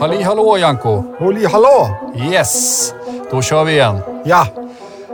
Halli hallå Janko! Halli hallå! Yes! Då kör vi igen. Ja!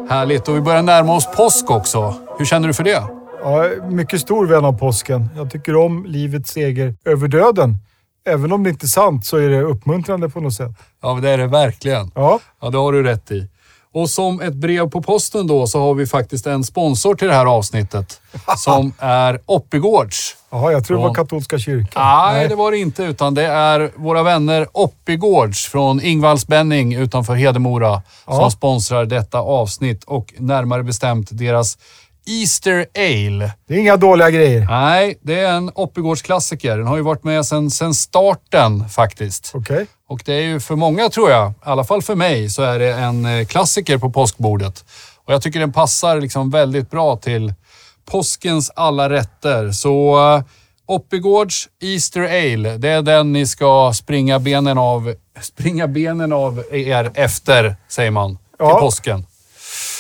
Härligt, och vi börjar närma oss påsk också. Hur känner du för det? Ja, mycket stor vän av påsken. Jag tycker om livets seger över döden. Även om det inte är sant så är det uppmuntrande på något sätt. Ja, det är det verkligen. Ja. Ja, det har du rätt i. Och som ett brev på posten då så har vi faktiskt en sponsor till det här avsnittet som är Oppigårds. Jaha, jag tror det var katolska kyrkan. Nej, det var det inte, utan det är våra vänner Oppigårds från Ingvallsbenning utanför Hedemora som sponsrar detta avsnitt, och närmare bestämt deras Easter Ale. Det är inga dåliga grejer. Nej, det är en Oppigårdsklassiker. Den har ju varit med sedan starten faktiskt. Okej. Och det är ju för många, tror jag, i alla fall för mig, så är det en klassiker på påskbordet. Och jag tycker den passar liksom väldigt bra till påskens alla rätter. Så Oppigårds Easter Ale, det är den ni ska springa benen av er efter, säger man, till påsken.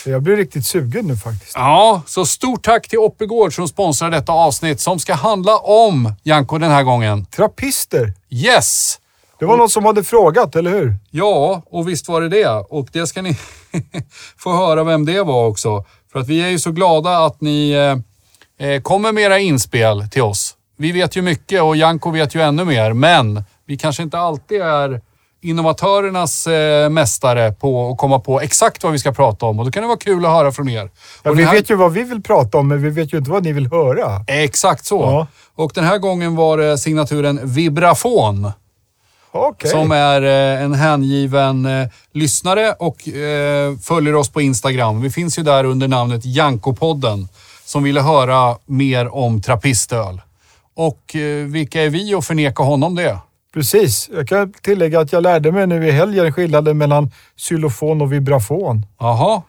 Jag blir riktigt sugen nu faktiskt. Ja, så stort tack till Oppigårds som sponsrar detta avsnitt som ska handla om, Janko, den här gången. Trappister? Yes! Det var någon som hade frågat, eller hur? Ja, och visst var det det. Och det ska ni få höra vem det var också. För att vi är ju så glada att ni kommer med era inspel till oss. Vi vet ju mycket och Janko vet ju ännu mer. Men vi kanske inte alltid är innovatörernas mästare på att komma på exakt vad vi ska prata om. Och då kan det vara kul att höra från er. Ja, och vi vet ju vad vi vill prata om, men vi vet ju inte vad ni vill höra. Exakt så. Ja. Och den här gången var det signaturen Vibrafon. Okay. Som är en hängiven lyssnare och följer oss på Instagram. Vi finns ju där under namnet Jankopodden, som ville höra mer om trappistöl. Och vilka är vi och förneka honom det? Precis. Jag kan tillägga att jag lärde mig nu i helgen skillnaden mellan xylofon och vibrafon. Jaha.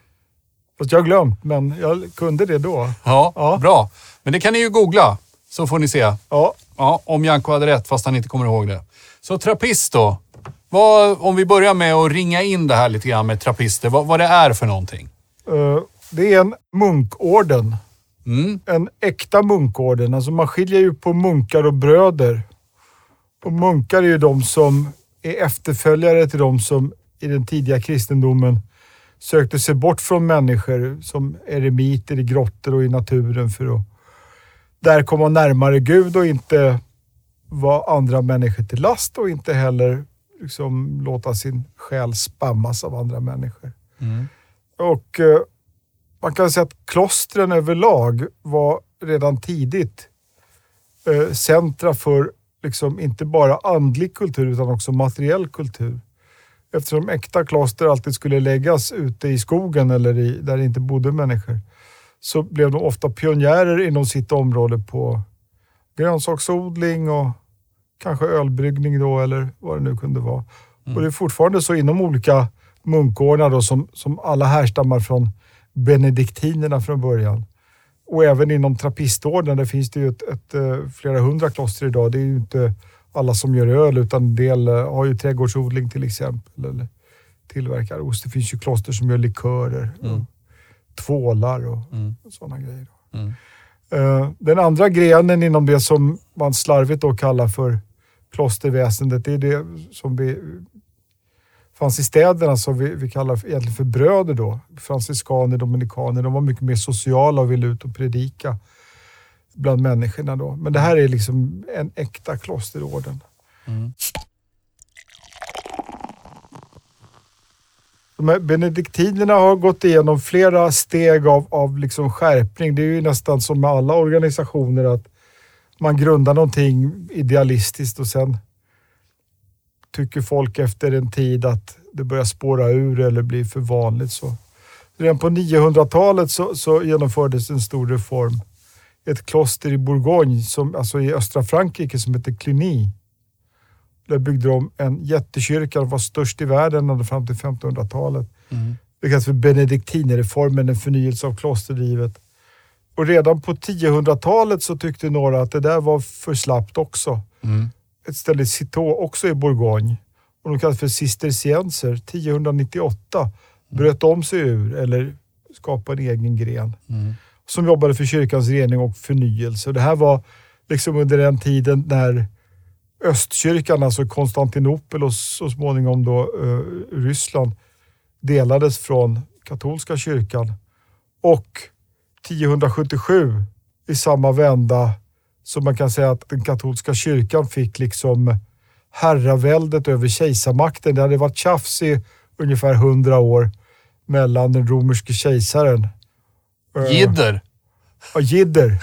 Fast jag har glömt, men jag kunde det då. Ja, bra. Men det kan ni ju googla, så får ni se. Ja, om Janko hade rätt, fast han inte kommer ihåg det. Så trappist då. Om vi börjar med att ringa in det här lite grann med trappister. Vad det är för någonting? Det är en munkorden. Mm. En äkta munkorden. Alltså man skiljer ju på munkar och bröder. Och munkar är ju de som är efterföljare till de som i den tidiga kristendomen sökte sig bort från människor som eremiter i grottor och i naturen för att där komma närmare Gud och inte var andra människor till last och inte heller liksom låta sin själ spammas av andra människor. Mm. Och man kan säga att klostren överlag var redan tidigt centra för liksom inte bara andlig kultur utan också materiell kultur. Eftersom äkta kloster alltid skulle läggas ute i skogen eller där det inte bodde människor, så blev de ofta pionjärer inom sitt område på grönsaksodling och kanske ölbryggning då, eller vad det nu kunde vara. Mm. Och det är fortfarande så inom olika munkordnar då, som alla härstammar från benediktinerna från början. Och även inom trappistorden, där finns det ju flera hundra kloster idag. Det är ju inte alla som gör öl, utan en del har ju trädgårdsodling till exempel, eller tillverkar ost. Det finns ju kloster som gör likörer, och tvålar och sådana grejer. Mm. Den andra grenen inom det som man slarvigt då kallar för klosterväsendet, det är det som fanns i städerna, som vi kallar egentligen för bröder då. Franciscaner, dominikaner, de var mycket mer sociala och ville ut och predika bland människorna då. Men det här är liksom en äkta klosterorden. Mm. De här benediktinerna har gått igenom flera steg av liksom skärpning. Det är ju nästan som med alla organisationer, att man grundar någonting idealistiskt och sen tycker folk efter en tid att det börjar spåra ur eller blir för vanligt. Så redan på 900-talet så genomfördes en stor reform. Ett kloster i Bourgogne, alltså i östra Frankrike, som heter Cluny. Där byggde de en jättekyrka. Den var störst i världen ända fram till 1500-talet. Mm. Det kallas för benediktinerreformen, en förnyelse av klosterlivet. Och redan på 1000-talet så tyckte några att det där var för slappt också. Mm. Ett ställe, Cîteaux, också i Bourgogne. Och de kallas för Sistersienser. 1098 bröt om sig ur eller skapade en egen gren. Mm. som jobbade för kyrkans rening och förnyelse. Och det här var liksom under den tiden när östkyrkan, alltså Konstantinopel och så småningom då Ryssland, delades från katolska kyrkan. Och 1077 i samma vända som man kan säga att den katolska kyrkan fick liksom herraväldet över kejsarmakten. Det hade varit tjafs i ungefär 100 år mellan den romerske kejsaren Jidder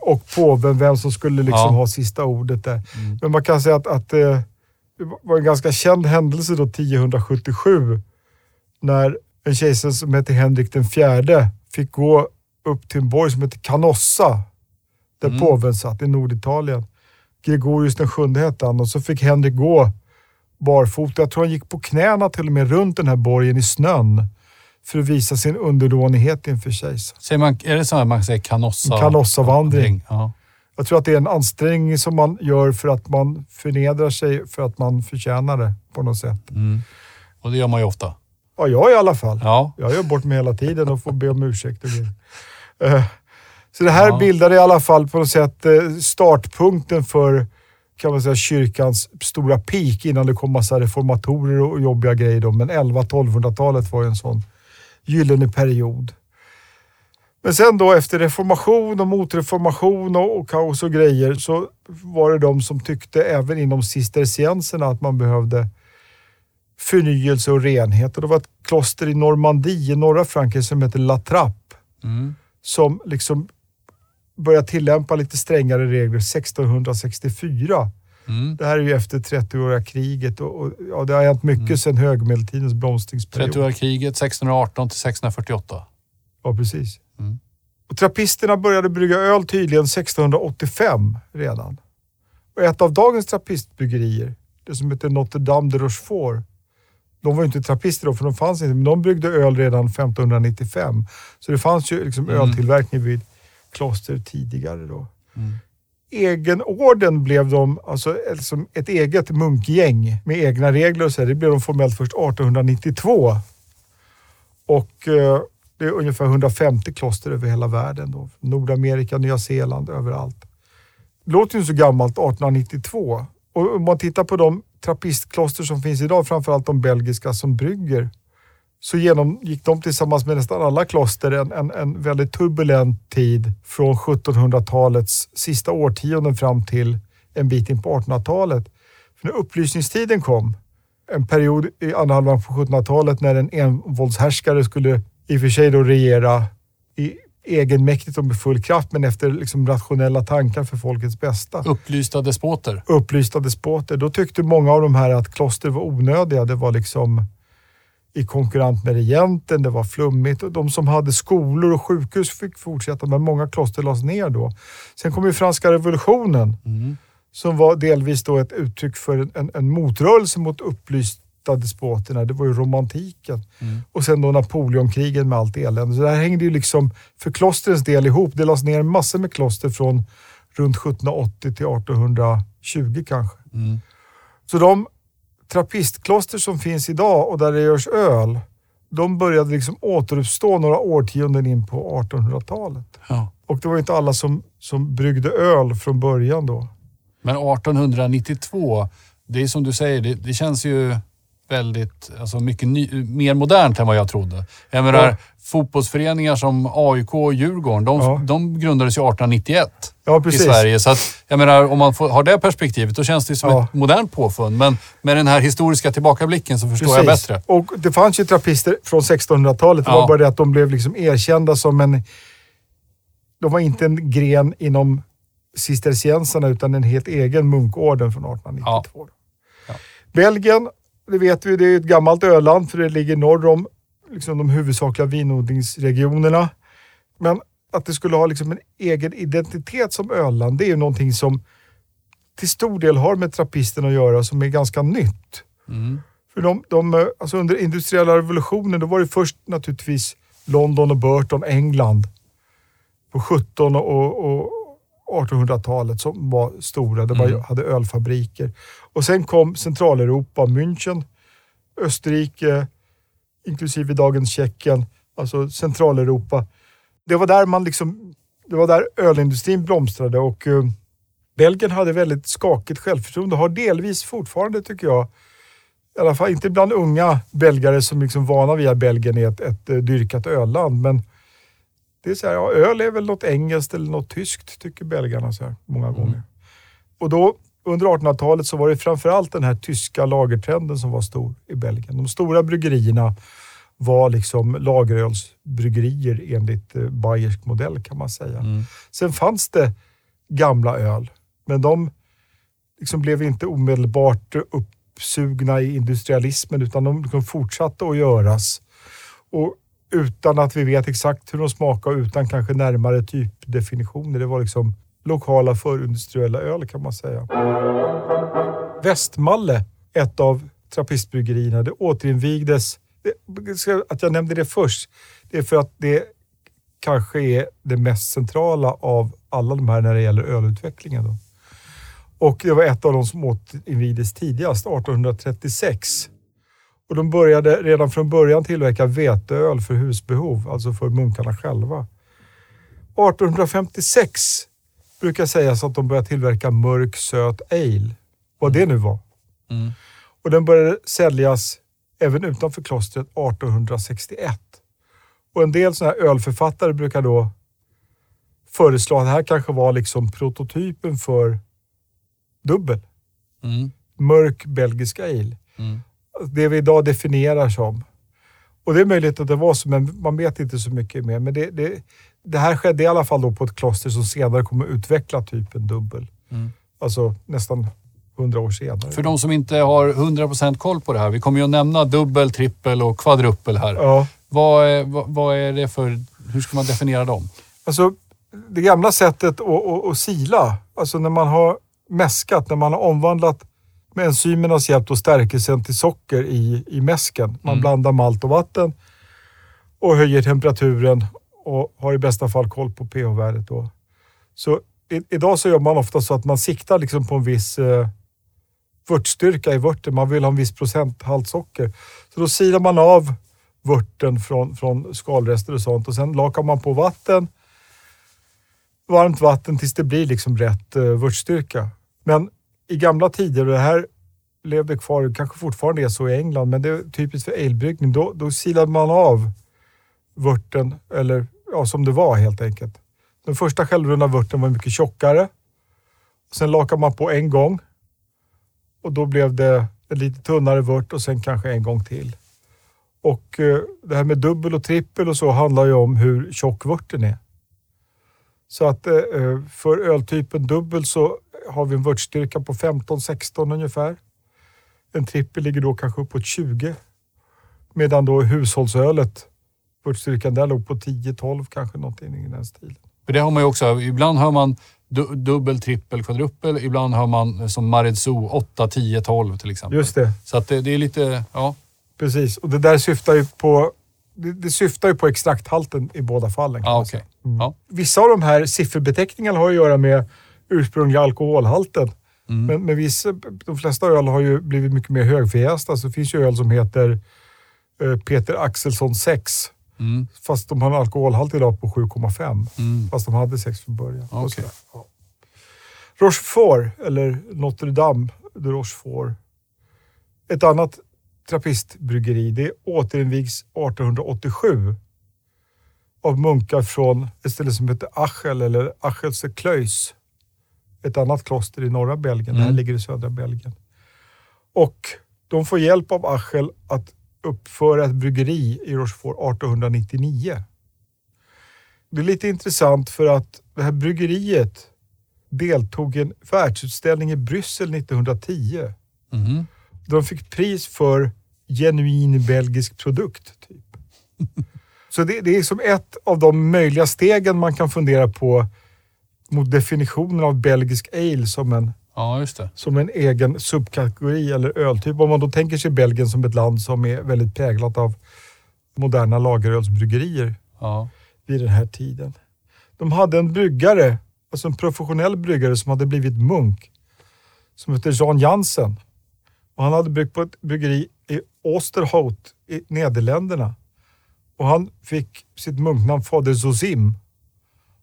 och påven, vem som skulle liksom ha sista ordet där. Mm. Men man kan säga att det var en ganska känd händelse då 1077 när en kejsare som hette Henrik IV fick gå upp till en borg som hette Canossa där påven satt i Norditalien. Gregorius den sjunde hette han, och så fick Henrik gå barfota. Jag tror han gick på knäna till och med runt den här borgen i snön för att visa sin underdånighet inför kejsaren. Är det så att man säger Canossa? Canossa-vandring. Ja. Jag tror att det är en ansträngning som man gör för att man förnedrar sig, för att man förtjänar det på något sätt. Mm. Och det gör man ju ofta. Ja, jag i alla fall. Ja. Jag gör bort mig hela tiden och får be om ursäkt. Så det här bildade i alla fall på något sätt startpunkten för, kan man säga, kyrkans stora peak innan det kom massa reformatorer och jobbiga grejer då. Men 1100-1200-talet var ju en sån gyllene period. Men sen då efter reformation och motreformation och kaos och grejer, så var det de som tyckte även inom sistersienserna att man behövde förnyelse och renhet. Och det var ett kloster i Normandie, i norra Frankrike, som heter La Trappe. Mm. Som liksom började tillämpa lite strängare regler 1664. Mm. Det här är ju efter 30-åriga kriget och ja, det har hänt mycket sedan högmedeltidens blomstringsperiod. 30-åriga kriget 1618 till 1648. Ja, precis. Mm. Och trappisterna började brygga öl tydligen 1685 redan. Och ett av dagens trappistbryggerier, det som heter Notre Dame de Rochefort, de var ju inte trappister då, för de fanns inte, men de bryggde öl redan 1595. Så det fanns ju liksom öltillverkning vid kloster tidigare då. Mm. Egenorden blev de, alltså ett eget munkgäng med egna regler och så här. Det blev de formellt först 1892. Och det är ungefär 150 kloster över hela världen då. Nordamerika, Nya Zeeland, överallt. Det låter ju så gammalt, 1892. Och om man tittar på de trappistkloster som finns idag, framförallt de belgiska som brygger, så genomgick de tillsammans med nästan alla kloster en väldigt turbulent tid från 1700-talets sista årtionden fram till en bit in på 1800-talet. För när upplysningstiden kom, en period i andra halvan på 1700-talet när en envåldshärskare skulle i och för sig då regera i egenmäktigt och med full kraft, men efter liksom rationella tankar för folkets bästa. Upplysta despoter. Då tyckte många av de här att kloster var onödiga. Det var liksom i konkurrent med regenten, det var flummigt. Och de som hade skolor och sjukhus fick fortsätta, men många kloster lades ner då. Sen kom ju franska revolutionen som var delvis då ett uttryck för en motrörelse mot upplyst despoterna. Det var ju romantiken. Och sen då Napoleonkrigen med allt elände. Så det här hängde ju liksom för klostrens del ihop. Det lades ner massor med kloster från runt 1780 till 1820 kanske. Mm. Så de trappistkloster som finns idag och där det görs öl, de började liksom återuppstå några årtionden in på 1800-talet. Ja. Och det var ju inte alla som bryggde öl från början då. Men 1892, det är som du säger, det känns ju väldigt, alltså mycket mer modernt än vad jag trodde. Jag menar, fotbollsföreningar som AIK och Djurgården, de grundades ju 1891 i Sverige. Så att, jag menar, om man har det perspektivet, då känns det som ett modernt påfund. Men med den här historiska tillbakablicken så förstår jag bättre. Och det fanns ju trappister från 1600-talet. Det var bara det att de blev liksom erkända som de var inte en gren inom cistercienserna utan en helt egen munkorden från 1892. Ja. Belgien, det vet vi, det är ett gammalt öland för det ligger norr om liksom de huvudsakliga vinodlingsregionerna. Men att det skulle ha liksom en egen identitet som öland, det är ju någonting som till stor del har med trappisten att göra, som är ganska nytt. Mm. För alltså under industriella revolutionen, då var det först naturligtvis London och Burton, England på 1700- och 1800-talet som var stora, där man hade ölfabriker. Och sen kom Centraleuropa, München, Österrike, inklusive dagens Tjeckien, alltså Centraleuropa. det var där man liksom, det var där ölindustrin blomstrade, och Belgien hade väldigt skakigt självförtroende, har delvis fortfarande, tycker jag. I alla fall inte bland unga belgare som liksom vana via Belgien är ett dyrkat ölland, men det är så här, ja, öl är väl något engelskt eller något tyskt, tycker belgarna så här många gånger. Och då under 1800-talet så var det framförallt den här tyska lagertrenden som var stor i Belgien. De stora bryggerierna var liksom lagerölsbryggerier enligt bayersk modell, kan man säga. Sen fanns det gamla öl, men de liksom blev inte omedelbart uppsugna i industrialismen, utan de liksom fortsatte att göras. Och utan att vi vet exakt hur de smakar, utan kanske närmare typdefinitioner. Det var liksom lokala förindustriella öl, kan man säga. Westmalle, ett av trappistbryggerierna, det återinvigdes. Att jag nämnde det först, det är för att det kanske är det mest centrala av alla de här när det gäller ölutvecklingen då. Och det var ett av de som återinvigdes tidigast, 1836. Och de började redan från början tillverka veteöl för husbehov, alltså för munkarna själva. 1856 brukar sägas att de började tillverka mörk söt ale, vad det nu var. Och den började säljas även utanför klostret 1861. Och en del sådana här ölförfattare brukar då föreslå att det här kanske var liksom prototypen för dubbel. Mörk belgisk ale. Det vi idag definierar som. Och det är möjligt att det var så, men man vet inte så mycket mer. Men det här skedde i alla fall då på ett kloster som senare kommer utveckla typen dubbel. Alltså nästan 100 år senare. För de som inte har 100% koll på det här, vi kommer ju att nämna dubbel, trippel och kvadruppel här. Ja. Vad är det för, hur ska man definiera dem? Alltså det gamla sättet att sila, alltså när man har mäskat, när man har omvandlat med enzymernas hjälp och stärkelsen till socker i mäsken. Man blandar malt och vatten och höjer temperaturen och har i bästa fall koll på pH-värdet då. Så idag så gör man ofta så att man siktar liksom på en viss vörtstyrka i vörten. Man vill ha en viss procenthalt socker. Så då silar man av vörten från skalrester och sånt, och sen lakar man på vatten, varmt vatten, tills det blir liksom rätt vörtstyrka. Men i gamla tider, och det här levde kvar, kanske fortfarande är så i England, men det är typiskt för alebryggning, då silade man av vörten, eller ja, som det var helt enkelt. Den första självrunda vörten var mycket tjockare. Sen lakade man på en gång och då blev det en lite tunnare vört, och sen kanske en gång till. Och det här med dubbel och trippel och så handlar ju om hur tjock vörten är. Så att för öltypen dubbel så har vi en vörtstyrka på 15-16 ungefär. En trippel ligger då kanske uppåt 20. Medan då hushållsölet, vörtstyrkan där låg på 10-12 kanske, någonting i den stilen. För det har man ju också, ibland hör man dubbel, trippel, kvadruppel. Ibland hör man som Maredsou 8, 10, 12 till exempel. Just det. Så att det är lite, ja. Precis, och det där syftar ju på, det syftar ju på extrakthalten i båda fallen. Ah, okay. Vissa av de här sifferbeteckningarna har att göra med ursprungliga alkoholhalten. Men vissa, de flesta öl har ju blivit mycket mer högfjästa. Så det finns ju öl som heter Peter Axelsson 6. Fast de har en alkoholhalt idag på 7,5. Fast de hade 6 från början. Okay. Ja. Rochefort, eller Notre Dame de Rochefort. Ett annat trappistbryggeri, det återinvigs 1887 av munkar från ett ställe som heter Achel, eller Achelse Kluis. Ett annat kloster i norra Belgien. Det här ligger i södra Belgien. Och de får hjälp av Achel att uppföra ett bryggeri i Rochefort 1899. Det är lite intressant för att det här bryggeriet deltog i en världsutställning i Bryssel 1910. De fick pris för genuin belgisk produkt, typ. Så det är som ett av de möjliga stegen man kan fundera på mot definitionen av belgisk ale som en, ja, just det, som en egen subkategori eller öltyp. Om man då tänker sig Belgien som ett land som är väldigt präglat av moderna lagerölsbryggerier vid den här tiden. De hade en bryggare, alltså en professionell bryggare som hade blivit munk, som hette Jean Janssen. Och han hade bryggt på ett bryggeri i Oosterhout i Nederländerna. Och han fick sitt munknamn Fader Zosim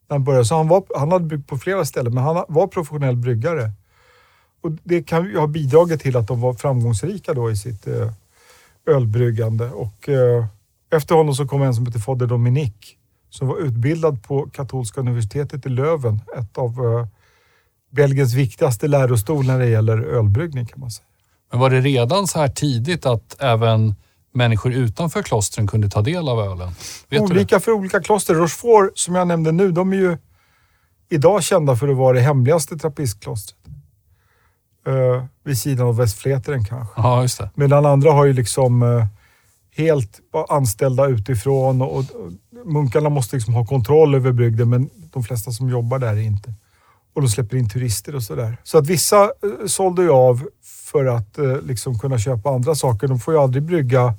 när han började. Så han hade byggt på flera ställen, men han var professionell bryggare. Och det kan ju ha bidragit till att de var framgångsrika då i sitt ölbryggande. Och efter honom så kom en som heter Fader Dominic, som var utbildad på katolska universitetet i Leuven. Ett av Belgiens viktigaste lärostol när det gäller ölbryggning, kan man säga. Men var det redan så här tidigt att även människor utanför klostren kunde ta del av ölen? Vet olika för olika kloster. Rochefort, som jag nämnde nu, de är ju idag kända för att vara det hemligaste trappistklostret. Vid sidan av Westvleteren kanske. Ja, just det. Medan andra har ju liksom helt anställda utifrån och munkarna måste liksom ha kontroll över brygden, men de flesta som jobbar där är inte. Och de släpper in turister och sådär. Så att vissa sålde ju av för att liksom kunna köpa andra saker. De får ju aldrig brygga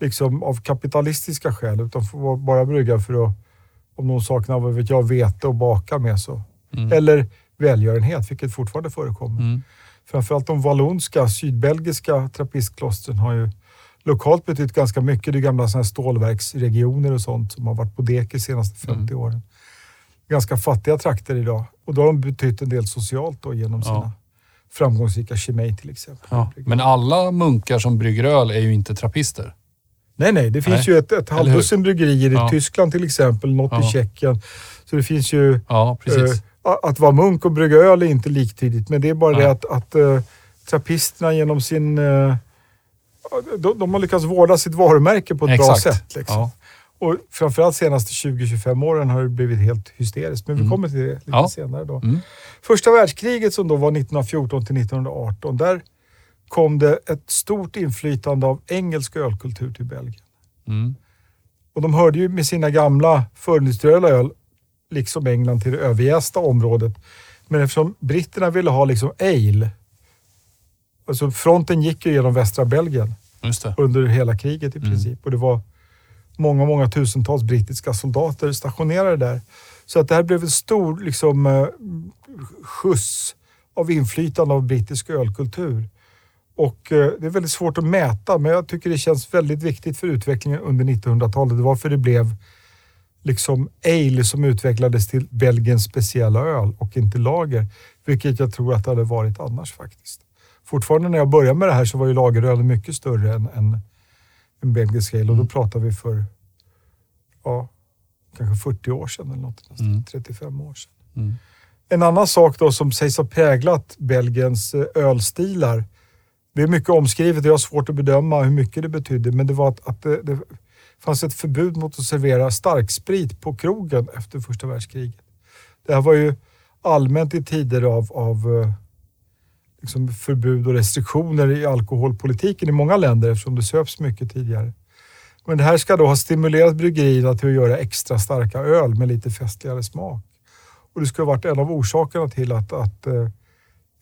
liksom av kapitalistiska skäl, utan får bara brygga för att, om någon saknar vad vet jag, vete och baka med så. Mm. Eller välgörenhet, vilket fortfarande förekommer. Mm. Framförallt de vallonska, sydbelgiska trappistklostren har ju lokalt betytt ganska mycket. Det är gamla såna här stålverksregioner och sånt som har varit på dek de senaste 50 åren. Ganska fattiga trakter idag. Och då har de betytt en del socialt då genom sina framgångsrika Chimay till exempel. Ja. Men alla munkar som brygger öl är ju inte trappister. Nej. Det finns ju ett halvdussin bryggerier i Tyskland till exempel. Något i Tjeckien. Så det finns ju... Ja, precis. Att vara munk och brygga öl är inte liktidigt. Men det är bara det att trappisterna genom sin... De har lyckats vårda sitt varumärke på ett bra sätt. Liksom. Ja. Och framförallt senaste 20-25 åren har det blivit helt hysteriskt. Men vi kommer till det lite senare då. Mm. Första världskriget, som då var 1914-1918, där kom det ett stort inflytande av engelsk ölkultur till Belgien. Mm. Och de hörde ju med sina gamla förindustriella öl, liksom England, till det övergästa området. Men eftersom britterna ville ha liksom ale, alltså fronten gick ju genom västra Belgien under hela kriget i princip. Och det var många tusentals brittiska soldater stationerade där. Så att det här blev en stor liksom skjuts av inflytande av brittisk ölkultur. Och det är väldigt svårt att mäta, men jag tycker det känns väldigt viktigt för utvecklingen under 1900-talet. Det var för det blev liksom ale som utvecklades till Belgiens speciella öl och inte lager. Vilket jag tror att det hade varit annars faktiskt. Fortfarande när jag började med det här så var ju lagerölen mycket större än belgisk ale. Och då pratar vi för kanske 40 år sedan eller något, nästan 35 år sedan. Mm. En annan sak då som sägs ha präglat Belgiens ölstilar, det är mycket omskrivet och jag har svårt att bedöma hur mycket det betydde, men det var att det fanns ett förbud mot att servera starksprit på krogen efter första världskriget. Det här var ju allmänt i tider av liksom förbud och restriktioner i alkoholpolitiken i många länder, eftersom det söps mycket tidigare. Men det här ska då ha stimulerat bryggerierna till att göra extra starka öl med lite festligare smak. Och det ska ha varit en av orsakerna till att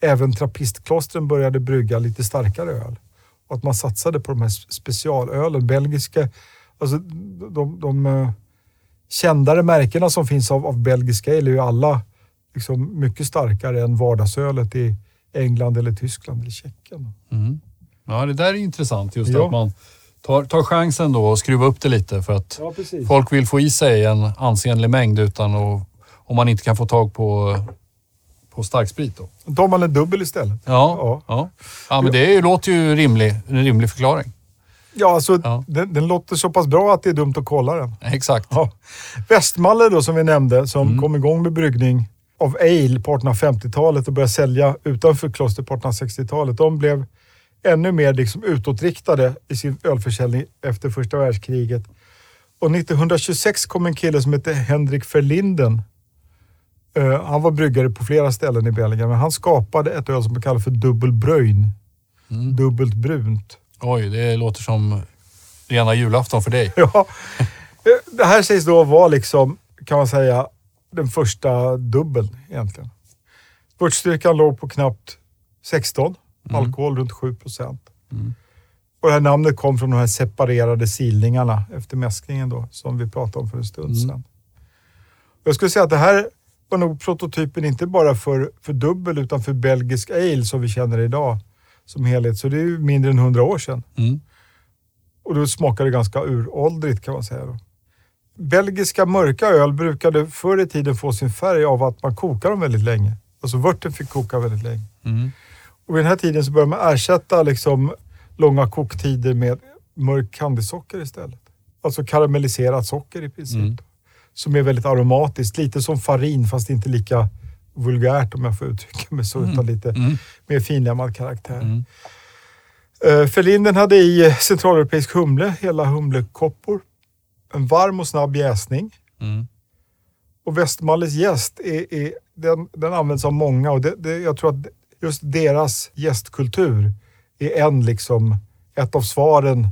även trappistklostren började brygga lite starkare öl. Och att man satsade på de här specialölen, belgiska, alltså de kändare märkena som finns av belgiska ale är ju alla liksom mycket starkare än vardagsölet i England eller Tyskland eller Tjeckien. Mm. Ja, det där är intressant just att man tar chansen då och skruva upp det lite för att folk vill få i sig en ansenlig mängd utan att, om man inte kan få tag på starksprit då. Då har man en dubbel istället. Ja, men det låter ju en rimlig förklaring. Ja, alltså den låter så pass bra att det är dumt att kolla den. Exakt. Ja. Westmalle då, som vi nämnde, som kom igång med bryggning av ale på 1850-talet och började sälja utanför kloster på 1860-talet. De blev ännu mer liksom utåtriktade i sin ölförsäljning efter första världskriget. Och 1926 kom en kille som hette Henrik IV. Han var bryggare på flera ställen i Belgien, men han skapade ett öl som man kallar för dubbelbröjn. Mm. Dubbelt brunt. Oj, det låter som rena julafton för dig. Ja, det här sägs då vara liksom, kan man säga, den första dubbeln egentligen. Spurtstyrkan låg på knappt 16, alkohol runt 7%. Mm. Och det här namnet kom från de här separerade silningarna efter mäskningen då, som vi pratade om för en stund sedan. Jag skulle säga att det här var nog prototypen inte bara för dubbel utan för belgisk ale som vi känner idag som helhet. Så det är ju mindre än 100 år sedan. Mm. Och då smakar det ganska uråldrigt kan man säga då. Belgiska mörka öl brukade förr i tiden få sin färg av att man kokar dem väldigt länge. Alltså vörten fick koka väldigt länge. Mm. Och i den här tiden så började man ersätta liksom långa koktider med mörk kandisocker istället. Alltså karamelliserat socker i princip. Mm. Som är väldigt aromatiskt. Lite som farin fast inte lika vulgärt om jag får uttrycka mig så. Mm. Utan lite mer finlämmad karaktär. Mm. Ferlinden hade i centraleuropeisk humle, hela humlekoppor. En varm och snabb jäsning. Mm. Och Westmalles jäst, den används av många. Och jag tror att just deras jästkultur är ett av svaren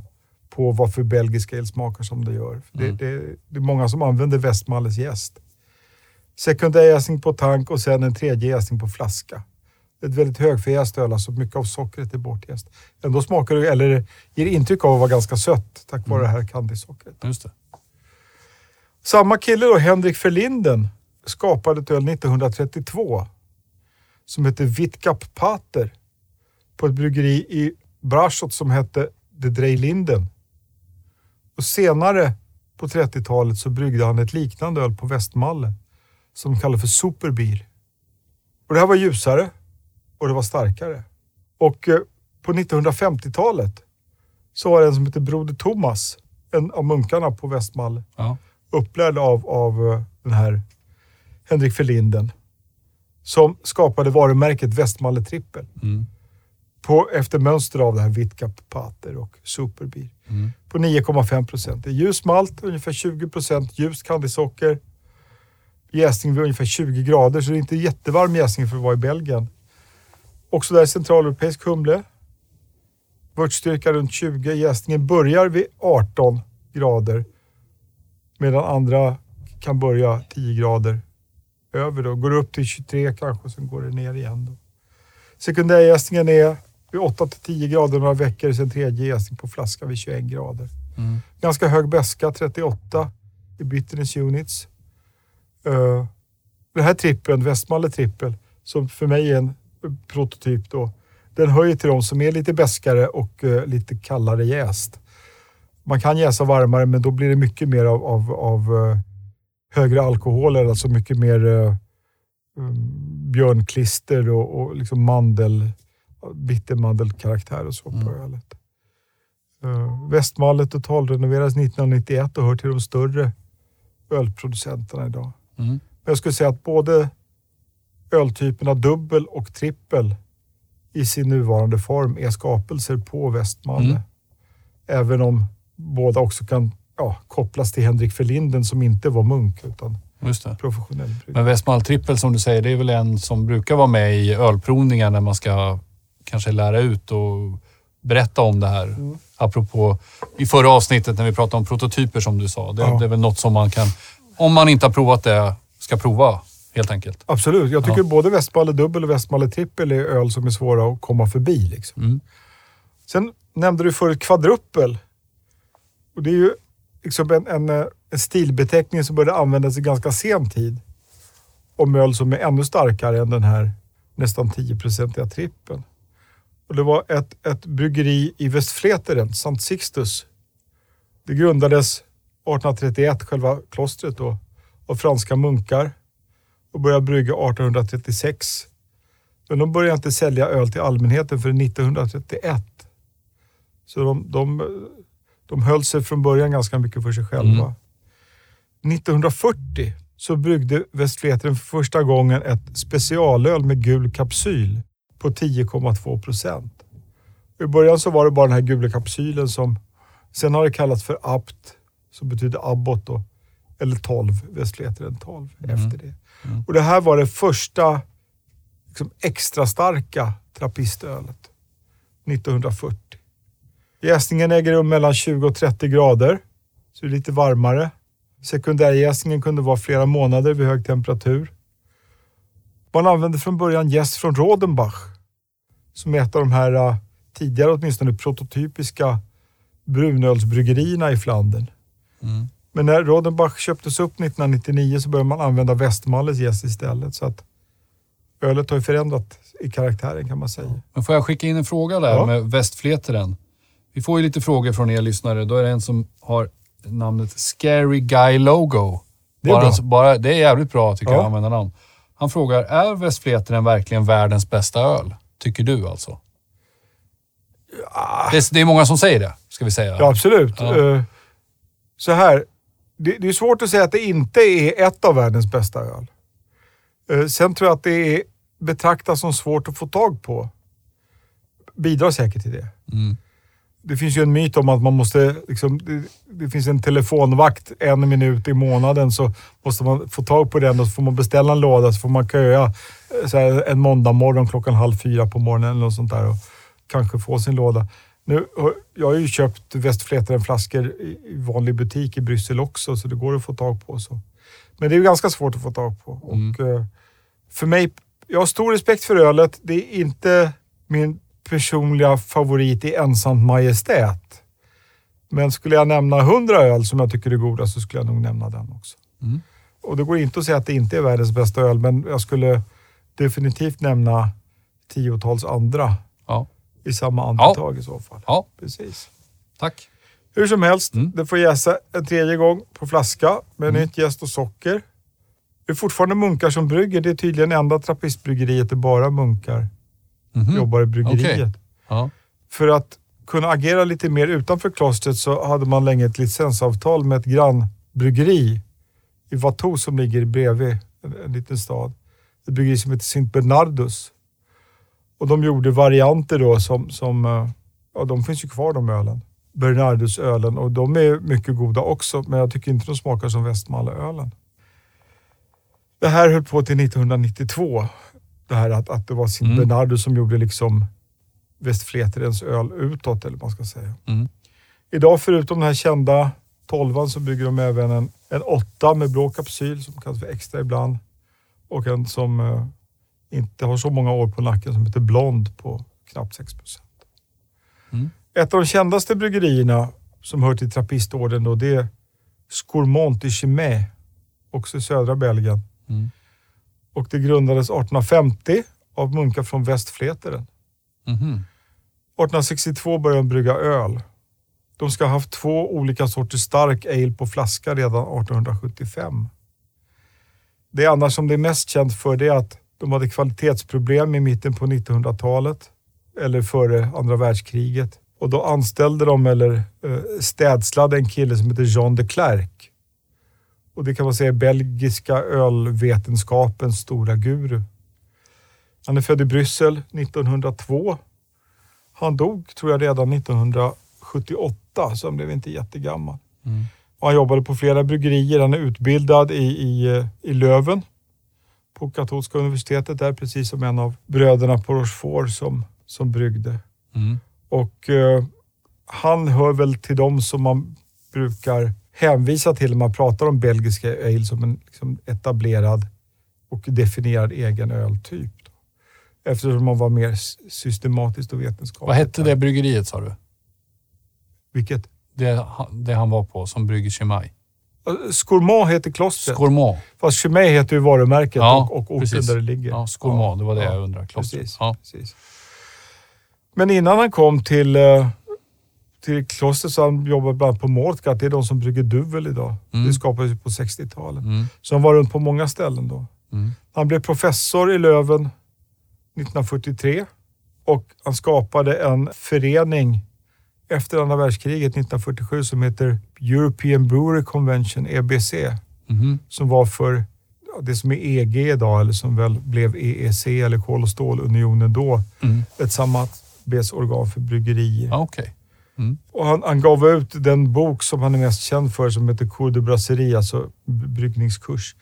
på varför belgiska el smakar som det gör. Det är många som använder Westmalles jäst. Sekundär jäsning på tank och sen en tredje jäsning på flaska. Ett väldigt högfärgat öl, alltså mycket av sockret är bortjäst. Ändå smakar det, eller ger intryck av att vara ganska sött tack vare det här kandisockret. Just det. Samma kille då, Henrik IV, skapade ett öl 1932 som hette Witkap Pater på ett bryggeri i Braschot som hette Drie Linden. Och senare på 30-talet så bryggde han ett liknande öl på Westmalle som kallas för Superbier. Och det här var ljusare. Och det var starkare. Och på 1950-talet så var det en som heter Broder Thomas, en av munkarna på Westmalle, upplärd av den här Henrik Ferlinden, som skapade varumärket Westmalle Tripel. Mm. Efter mönster av det här Witkap Pater och Superbier. Mm. På 9,5%. Det är ljus malt, ungefär 20%, ljus kandisocker. Jäsning vid ungefär 20 grader, så det är inte jättevarm jäsning för att vara i Belgien. Också där centraleuropeisk humle. Vörtstyrka runt 20. Jäsningen börjar vid 18 grader. Medan andra kan börja 10 grader över då. Går upp till 23 kanske och sen går det ner igen då. Sekundärjäsningen är vid 8-10 grader några veckor. Sen tredje jäsning på flaska vid 21 grader. Mm. Ganska hög bäska, 38 i bitterness units. Den här trippeln, Westmalle Tripel, som för mig är en prototyp då. Den höjer till de som är lite bäskare och lite kallare jäst. Man kan jäsa varmare, men då blir det mycket mer av högre alkoholer, alltså mycket mer björnklister och liksom bittermandelkaraktär och så på ölet. Westmalle totalrenoverades 1991 och hör till de större ölproducenterna idag. Mm. Men jag skulle säga att både öltyperna dubbel och trippel i sin nuvarande form är skapelser på Westmalle. Mm. Även om båda också kan kopplas till Henrik Ferlinden som inte var munk utan professionell brygg. Men Westmalle trippel som du säger, det är väl en som brukar vara med i ölprovningar när man ska kanske lära ut och berätta om det här. Mm. Apropå i förra avsnittet när vi pratade om prototyper som du sa. Det är väl något som man kan, om man inte har provat det, ska prova. Helt enkelt. Absolut. Jag tycker både Westmalle dubbel och Westmalle trippel är öl som är svåra att komma förbi. Mm. Sen nämnde du förut kvadruppel. Och det är ju en stilbeteckning som började användas i ganska sen tid. Om öl som är ännu starkare än den här nästan 10-procentiga trippeln. Och det var ett bryggeri i Westvleteren, Sankt Sixtus. Det grundades 1831, själva klostret då, av franska munkar. Och började brygga 1836. Men de började inte sälja öl till allmänheten förrän 1931. Så de höll sig från början ganska mycket för sig själva. Mm. 1940 så bryggde Westvleteren för första gången ett specialöl med gul kapsyl på 10,2%. I början så var det bara den här gula kapsylen som sen har det kallats för apt, som betyder abbot då. Eller 12, Westvleteren 12 efter det. Mm. Och det här var det första extra starka trappistölet 1940. Jäsningen äger rum mellan 20 och 30 grader, så det är lite varmare. Sekundärjäsningen kunde vara flera månader vid hög temperatur. Man använde från början jäst från Rodenbach, som är ett av de här tidigare åtminstone prototypiska brunölsbryggerierna i Flandern. Mm. Men när Rodenbach köptes upp 1999 så började man använda Westmalles jäst istället. Så att ölet har ju förändrat i karaktären kan man säga. Men får jag skicka in en fråga där med Westvleteren? Vi får ju lite frågor från er lyssnare. Då är det en som har namnet Scary Guy Logo. Det är, bara, det är jävligt bra tycker jag, använda namn. Han frågar, är Westvleteren verkligen världens bästa öl? Tycker du alltså? Ja. Det är många som säger det, ska vi säga. Ja, absolut. Ja. Så här, det är svårt att säga att det inte är ett av världens bästa öl. Sen tror jag att det är betraktas som svårt att få tag på. Bidrar säkert till det. Mm. Det finns ju en myt om att man måste, liksom, det finns en telefonvakt en minut i månaden, så måste man få tag på den och så får man beställa en låda, så får man köa så här, en måndag morgon klockan 3:30 på morgonen eller något sånt där och kanske få sin låda. Nu, jag har ju köpt Westvleteren-flaskor i vanlig butik i Bryssel också, så det går att få tag på. Så. Men det är ju ganska svårt att få tag på. Mm. Och, för mig, jag har stor respekt för ölet. Det är inte min personliga favorit i ensamt majestät. Men skulle jag nämna 100 öl som jag tycker är goda, så skulle jag nog nämna den också. Mm. Och det går inte att säga att det inte är världens bästa öl, men jag skulle definitivt nämna 10-tals andra i samma andetag i så fall. Ja, precis. Tack. Hur som helst, det får jäsa en tredje gång på flaska med nytt jäst och socker. Det är fortfarande munkar som brygger. Det är tydligen enda trappistbryggeriet där bara munkar jobbar i bryggeriet. Okay. Ja. För att kunna agera lite mer utanför klostret så hade man länge ett licensavtal med ett grannbryggeri i Watteau som ligger bredvid en liten stad. Ett bryggeri som heter Sint Bernardus. Och de gjorde varianter då som ja, de finns ju kvar de ölen. Bernardusölen, och de är mycket goda också, men jag tycker inte de smakar som Westmalleölen. Det här höll på till 1992. Det här att det var Sint Bernardus som gjorde liksom Westvleterens öl utåt, eller vad man ska säga. Mm. Idag förutom den här kända 12:an så bygger de även en 8 med blå kapsyl som kallas för extra ibland. Och en som inte har så många år på nacken som heter Blond på knappt 6%. Mm. Ett av de kändaste bryggerierna som hör till Trappistorden då, det är Scourmont i Chimay, också i södra Belgien. Mm. Och det grundades 1850 av munkar från Westvleteren. Mm-hmm. 1862 började de brygga öl. De ska ha haft 2 olika sorters stark ale på flaska redan 1875. Det annars som det är mest känt för det är att de hade kvalitetsproblem i mitten på 1900-talet eller före andra världskriget. Och då anställde de eller städslade en kille som heter Jean de Klerk. Och det kan man säga är belgiska ölvetenskapens stora guru. Han är född i Bryssel 1902. Han dog tror jag redan 1978, så han blev inte jättegammal. Mm. Och han jobbade på flera bryggerier. Han är utbildad i Leuven på katolska universitetet där, precis som en av bröderna på Rochefort som bryggde. Mm. Och han hör väl till dem som man brukar hänvisa till när man pratar om belgiska öl som en liksom etablerad och definierad egen öltyp. Då. Eftersom man var mer systematiskt och vetenskapligt. Vad hette det bryggeriet, sa du? Vilket? Det han var på som brygger Chimay. Scourmont heter klostret. Scourmont. Fast Chimay heter ju varumärket och orten där det ligger. Ja, Scourmont, det var det jag undrar. Klostret. Precis, ja. Precis. Men innan han kom till klostret så han jobbade bland annat på Mortgat. Det är de som brygger duvel idag. Mm. Det skapades ju på 60-talet. Mm. Så han var runt på många ställen då. Mm. Han blev professor i Leuven 1943 och han skapade en förening efter andra världskriget 1947 som heter European Brewery Convention, EBC. Mm. Som var för det som är EG idag, eller som väl blev EEC eller Kol- och stålunionen då. Mm. Ett samarbetsorgan för bryggerier. Ah, okay. Mm. Och han gav ut den bok som han är mest känd för som heter Cours de Brasserie, alltså bryggningskurs,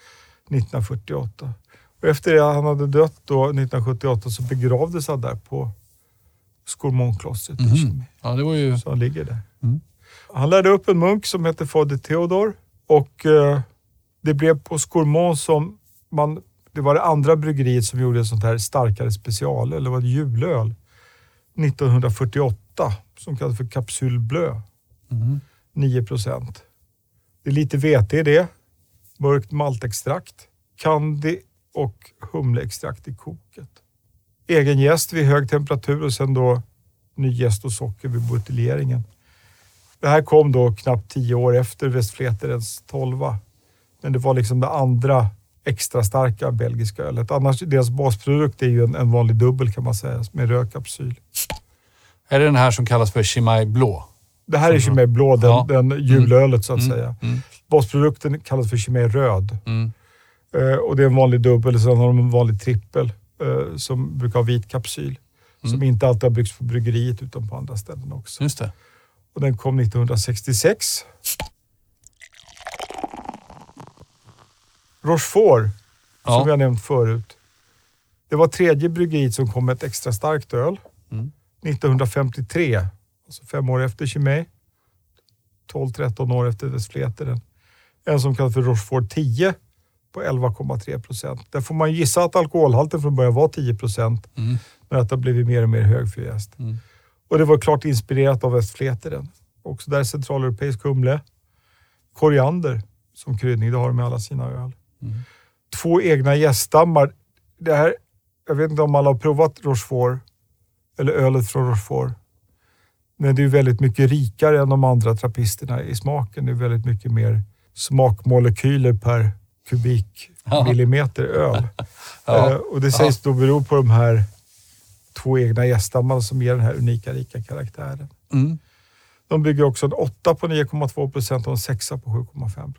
1948. Och efter det han hade dött då 1978 så begravdes han där på Scourmont-klostret. Mm. Ja, det var ju... Så han ligger där. Mm. Han lärde upp en munk som hette Fader Theodor och det blev på Scourmont som det var det andra bryggeriet som gjorde ett sånt här starkare special, eller var det julöl 1948 som kallas för kapsyl blö. Mm. 9%. Det är lite vete i det. Mörkt maltextrakt. Candy och humleextrakt i koket. Egen jäst vid hög temperatur och sen då ny jäst och socker vid buteljeringen. Det här kom då knappt 10 år efter Westvleterens 12. Men det var liksom det andra extra starka belgiska ölet. Annars, deras basprodukt är ju en vanlig dubbel kan man säga, med rökapsyl. Är det den här som kallas för Chimay Blå? Det här är Chimay Blå, den julölet så att säga. Mm. Basprodukten kallas för Chimay Röd. Mm. Och det är en vanlig dubbel, sen har de en vanlig trippel som brukar ha vit kapsyl. Mm. Som inte alltid har brukts på bryggeriet utan på andra ställen också. Just det. Och den kom 1966. Rochefort, som jag nämnt förut. Det var tredje bryggeriet som kom med ett extra starkt öl. Mm. 1953, alltså 5 år efter Chimay. 12-13 år efter Westvleteren. En som kallas för Rochefort 10 på 11,3%. Där får man gissa att alkoholhalten från början var 10%. Mm. Men att det har blivit mer och mer hög för jäst. Mm. Och det var klart inspirerat av Westvleteren. Också där centraleuropeisk humle. Koriander som kryddning, det har de med alla sina öl. Mm. 2 egna jäststammar. Det här, jag vet inte om alla har provat Rochefort eller ölet från Rochefort. Men det är ju väldigt mycket rikare än de andra trappisterna i smaken. Det är väldigt mycket mer smakmolekyler per kubikmillimeter öl. Och det sägs då bero på de här 2 egna jäststammar som ger den här unika rika karaktären. Mm. De bygger också en 8 på 9,2% och en 6 på 7,5%.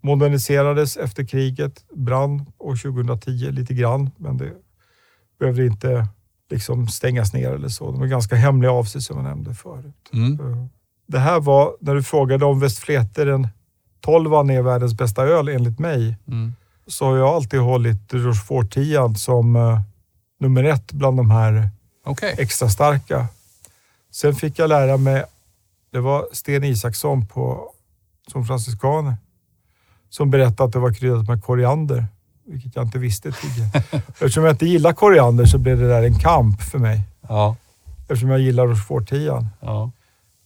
Moderniserades efter kriget, brann år 2010 lite grann, men det behöver inte liksom stängas ner eller så. De är ganska hemliga av sig som jag nämnde förut. Mm. Det här var, när du frågade om Westvleteren 12 är världens bästa öl enligt mig, så har jag alltid hållit Rochefort 10 som nummer 1 bland de här extra starka. Sen fick jag lära mig, det var Sten Isaksson som franciscaner som berättade att det var kryddat med koriander, vilket jag inte visste tidigare. Eftersom jag inte gillar koriander så blev det där en kamp för mig. Ja. Eftersom jag gillar Rochefortian. Ja.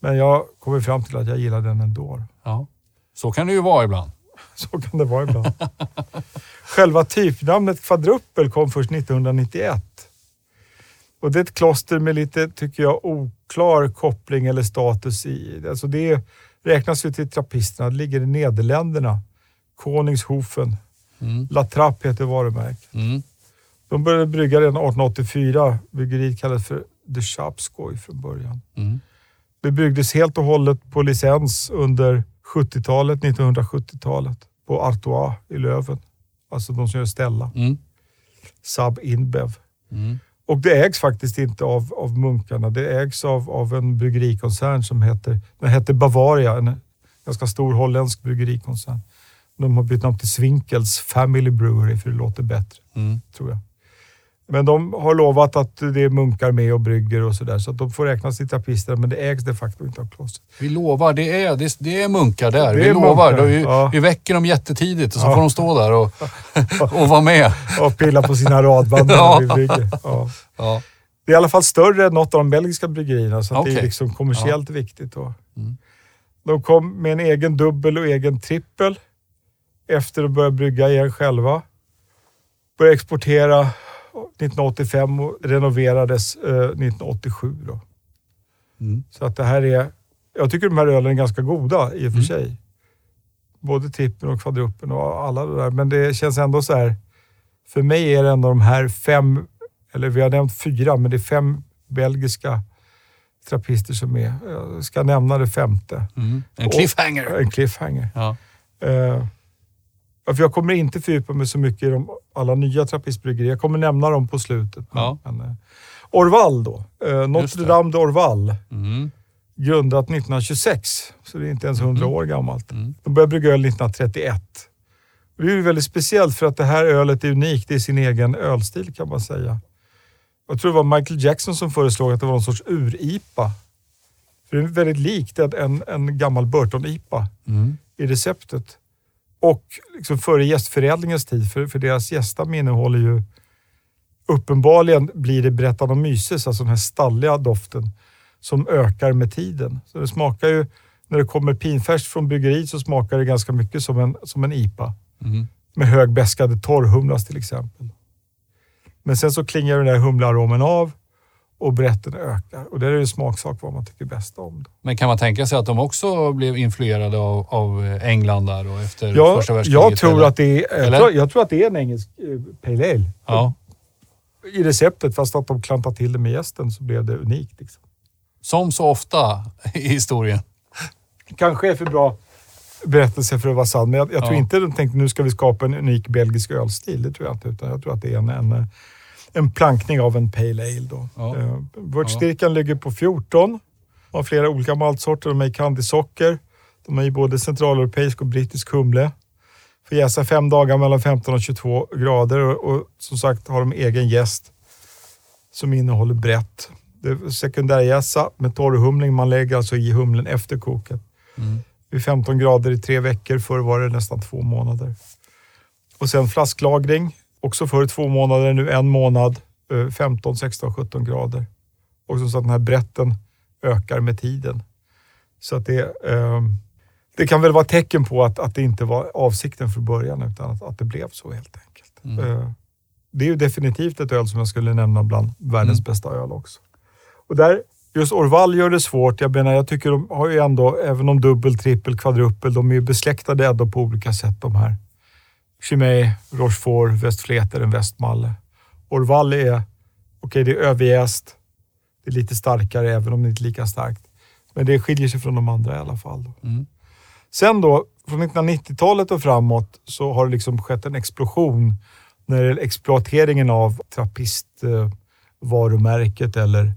Men jag kommer fram till att jag gillar den ändå. Ja. Så kan det ju vara ibland. Så kan det vara ibland. Själva typnamnet kvadruppel kom först 1991. Och det är ett kloster med lite, tycker jag, oklar koppling eller status i. Alltså det räknas ju till trappisterna. Det ligger i Nederländerna. Koningshofen. Mm. La Trappe heter varumärket. Mm. De började brygga redan 1884. Bryggeriet kallades för De Chapskoy från början. Mm. Det bryggdes helt och hållet på licens under 1970-talet. På Artois i Leuven. Alltså de som gör Stella. Mm. Sab Inbev. Mm. Och det ägs faktiskt inte av munkarna. Det ägs av en bryggerikoncern som heter Bavaria. En ganska stor holländsk bryggerikoncern. De har bytt namn till Swinkels Family Brewery för det låter bättre, tror jag. Men de har lovat att det är munkar med och brygger och sådär. Så att de får räkna sitt trappister, men det ägs de facto inte av klostret. Vi lovar, det är munkar där. Vi lovar, munkar. Vi väcker dem jättetidigt och så får de stå där och vara med. Och pilla på sina radband när vi brygger. Ja. Ja. Det är i alla fall större än något av de belgiska bryggerierna. Så att det är liksom kommersiellt viktigt. De kom med en egen dubbel och egen trippel. Efter att börja brygga igen själva. Började exportera 1985 och renoverades 1987 då. Mm. Så att det här är, jag tycker de här ölen är ganska goda i och för sig. Både trippen och kvadruppen och alla det där. Men det känns ändå så här, för mig är det ändå de här 5, eller vi har nämnt 4, men det är 5 belgiska trappister som är. Jag ska nämna det 5:e. Mm. En cliffhanger. Ja. För jag kommer inte fördjupa mig så mycket i de alla nya trappistbryggerier. Jag kommer nämna dem på slutet. Men Orval då. Notre Dame de Orval. Mm. Grundat 1926. Så det är inte ens 100 år gammalt. Mm. De började brygga öl 1931. Och det är ju väldigt speciellt för att det här ölet är unikt. Det är sin egen ölstil kan man säga. Jag tror det var Michael Jackson som föreslog att det var någon sorts ur-IPA. För det är väldigt likt en gammal Burton-IPA i receptet. Och liksom före gästförädlingens tid, för deras gäststam innehåller ju, uppenbarligen blir det berättan om myses, alltså den här stalliga doften som ökar med tiden. Så det smakar ju, när det kommer pinfärskt från bryggeriet så smakar det ganska mycket som en IPA. Mm. Med högbäskade torrhumlas till exempel. Men sen så klingar den där humlearomen av och brätten ökar. Och det är ju smaksak vad man tycker bäst om. Men kan man tänka sig att de också blev influerade av England där då efter första världskriget? Jag tror att det är en engelsk pale ale. Ja. I receptet, fast att de klantade till det med gästen så blev det unikt. Liksom. Som så ofta i historien. Kanske är för bra berättelse för att vara sann. Men jag tror inte de tänkte nu ska vi skapa en unik belgisk ölstil. Det tror jag inte. Utan jag tror att det är en plankning av en pale ale då. Ja. Vörtstyrkan ligger på 14. De har flera olika maltsorter. De är i candysocker. De är i både centraleuropeisk och brittisk humle. Får jäsa 5 dagar mellan 15 och 22 grader. Och som sagt har de egen jäst som innehåller brett. Det är sekundärjäsa med torr humling. Man lägger alltså i humlen efter koket. Mm. Vid 15 grader i 3 veckor. Förr var det nästan 2 månader. Och sen flasklagring. Också för 2 månader, nu 1 månad, 15, 16, 17 grader. Och så att den här brätten ökar med tiden. Så att det kan väl vara tecken på att det inte var avsikten från början utan att det blev så helt enkelt. Mm. Det är ju definitivt ett öl som jag skulle nämna bland världens bästa öl också. Och där, just Orval gör det svårt. Jag tycker de har ju ändå, även om dubbel, trippel, kvadruppel, de är ju besläktade ändå på olika sätt de här. Chimay, Rochefort, Westvleteren, Westmalle. Orval är, det är överjäst. Det är lite starkare även om det inte är lika starkt. Men det skiljer sig från de andra i alla fall. Mm. Sen då, från 1990-talet och framåt så har det liksom skett en explosion när det är exploateringen av trappistvarumärket eller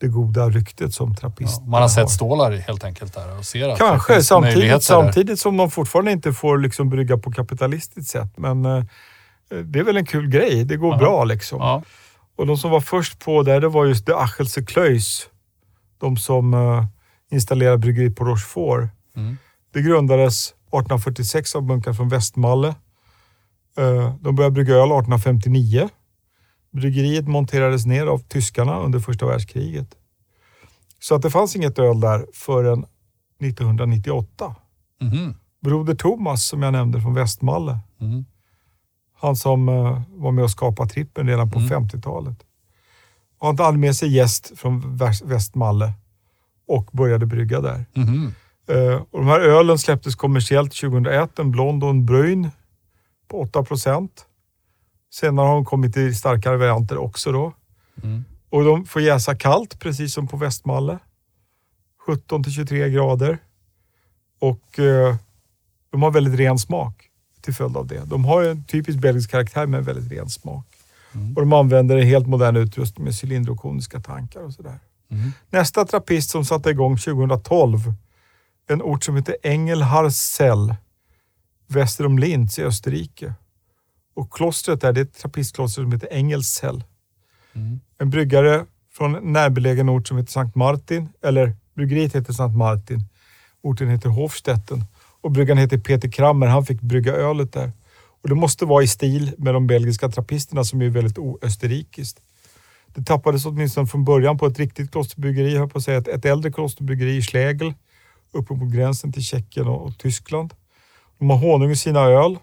det goda ryktet som trappist. Ja, man har sett stålar helt enkelt där och ser att kanske samtidigt som de fortfarande inte får liksom brygga på kapitalistiskt sätt, men det är väl en kul grej, det går bra liksom. Ja. Och de som var först på det var just Achelse Kluis, de som installerade bryggeri på Rochefort. Mm. Det grundades 1846 av bunkar från Westmalle. De började brygga öl 1859. Bryggeriet monterades ner av tyskarna under första världskriget. Så att det fanns inget öl där förrän 1998. Mm-hmm. Broder Thomas som jag nämnde från Westmalle. Mm-hmm. Han som var med och skapade trippen redan på 50-talet. Han hade med sig gäst från Westmalle och började brygga där. Mm-hmm. Och de här ölen släpptes kommersiellt 2001. En blond och en brun på 8%. Senare har de kommit i starkare varianter också då. Mm. Och de får jäsa kallt, precis som på Westmalle. 17-23 grader. Och de har väldigt ren smak till följd av det. De har en typisk belgisk karaktär med väldigt ren smak. Mm. Och de använder en helt modern utrustning med cylinder och koniska tankar och sådär. Mm. Nästa trappist som satte igång 2012. En ort som heter Engelharzell. Väster om Linz i Österrike. Och klostret där, det är ett trappistkloster som heter Engelsell. Mm. En bryggare från en närbelägen ort som heter Sankt Martin. Eller bryggeriet heter Sankt Martin. Orten heter Hofstetten. Och bryggan heter Peter Krammer. Han fick brygga ölet där. Och det måste vara i stil med de belgiska trappisterna som är väldigt oösterrikiskt. Det tappades åtminstone från början på ett riktigt klosterbryggeri. Jag höll på att säga ett äldre klosterbryggeri i Schlegel. Uppe på gränsen till Tjeckien och Tyskland. De har honung i sina öl.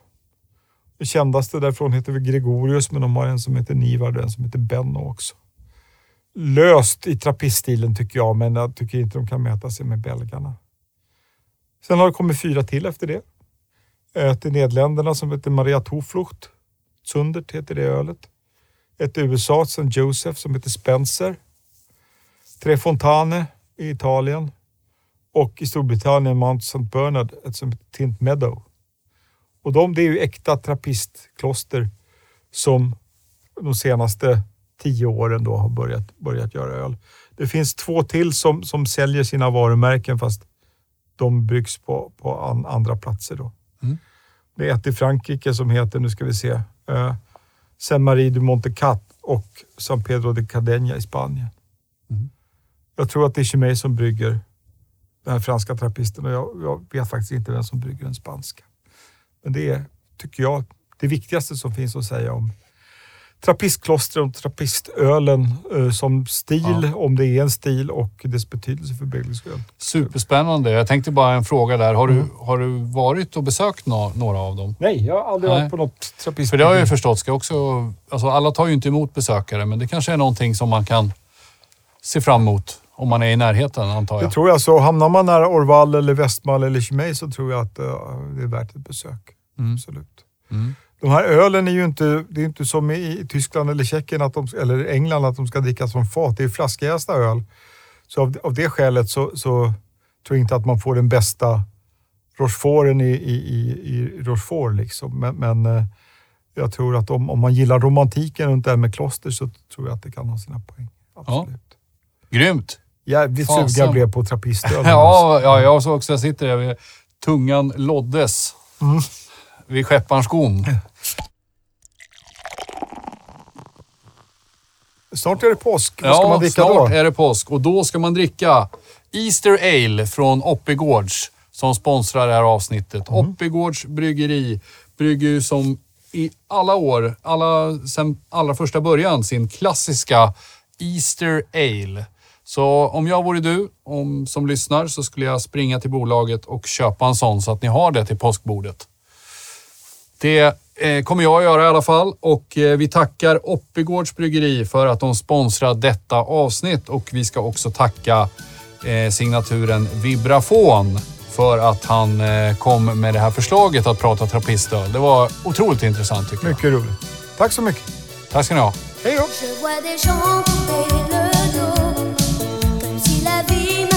Det kändaste därifrån heter väl Gregorius, men de har en som heter Nivard och en som heter Benno också. Löst i trappiststilen tycker jag, men jag tycker inte de kan mäta sig med belgarna. Sen har det kommit 4 till efter det. Ett i Nederländerna som heter Maria Toflucht. Sundert heter det ölet. Ett i USA, St. Joseph som heter Spencer. 3 Fontane i Italien. Och i Storbritannien Mount St. Bernard, ett som heter Tint Meadow. Och det är ju äkta trappistkloster som de senaste 10 åren då har börjat göra öl. Det finns 2 till som säljer sina varumärken, fast de bryggs på andra platser då. Mm. Det är ett i Frankrike som heter, nu ska vi se, Saint-Marie du Montecat och San Pedro de Cadena i Spanien. Mm. Jag tror att det är Chimay som brygger den här franska trappisten och jag vet faktiskt inte vem som brygger den spanska. Men det är, tycker jag, det viktigaste som finns att säga om trappistkloster och trappistölen som stil, om det är en stil och dess betydelse för belgisk öl. Superspännande. Jag tänkte bara en fråga där. Har du varit och besökt några av dem? Nej, jag har aldrig varit på något trappist. För det har jag förstått. Alla tar ju inte emot besökare, men det kanske är någonting som man kan se fram emot om man är i närheten, antar jag. Det tror jag. Så hamnar man nära Orval eller Westmalle eller Chimay så tror jag att det är värt ett besök. Mm. Absolut. Mm. De här ölen är ju inte, det är inte som i Tyskland eller Tjeckien att de, eller England att de ska drickas från fat. Det är flaskjästa öl. Så av det skälet så tror jag inte att man får den bästa Rocheforten i Rochefort liksom. Men jag tror att om man gillar romantiken runt det här med kloster så tror jag att det kan ha sina poäng. Absolut. Ja. Grymt! Jävligt suga blev på trappistöden. ja, jag såg också. Jag sitter där vid tungan loddes. Mm. Vid skepparskon. Snart är det påsk. Är det påsk. Och då ska man dricka Easter Ale från Oppigårds som sponsrar det här avsnittet. Mm. Oppigårds bryggeri brygger ju som i alla år, sen allra första början, sin klassiska Easter Ale. Så om jag vore du som lyssnar så skulle jag springa till bolaget och köpa en sån så att ni har det till påskbordet. Det kommer jag att göra i alla fall, och vi tackar Oppigårds bryggeri för att de sponsrar detta avsnitt, och vi ska också tacka signaturen Vibrafon för att han kom med det här förslaget att prata trappistöl. Det var otroligt intressant tycker jag. Mycket roligt. Tack så mycket. Tack ska ni ha. Hej då.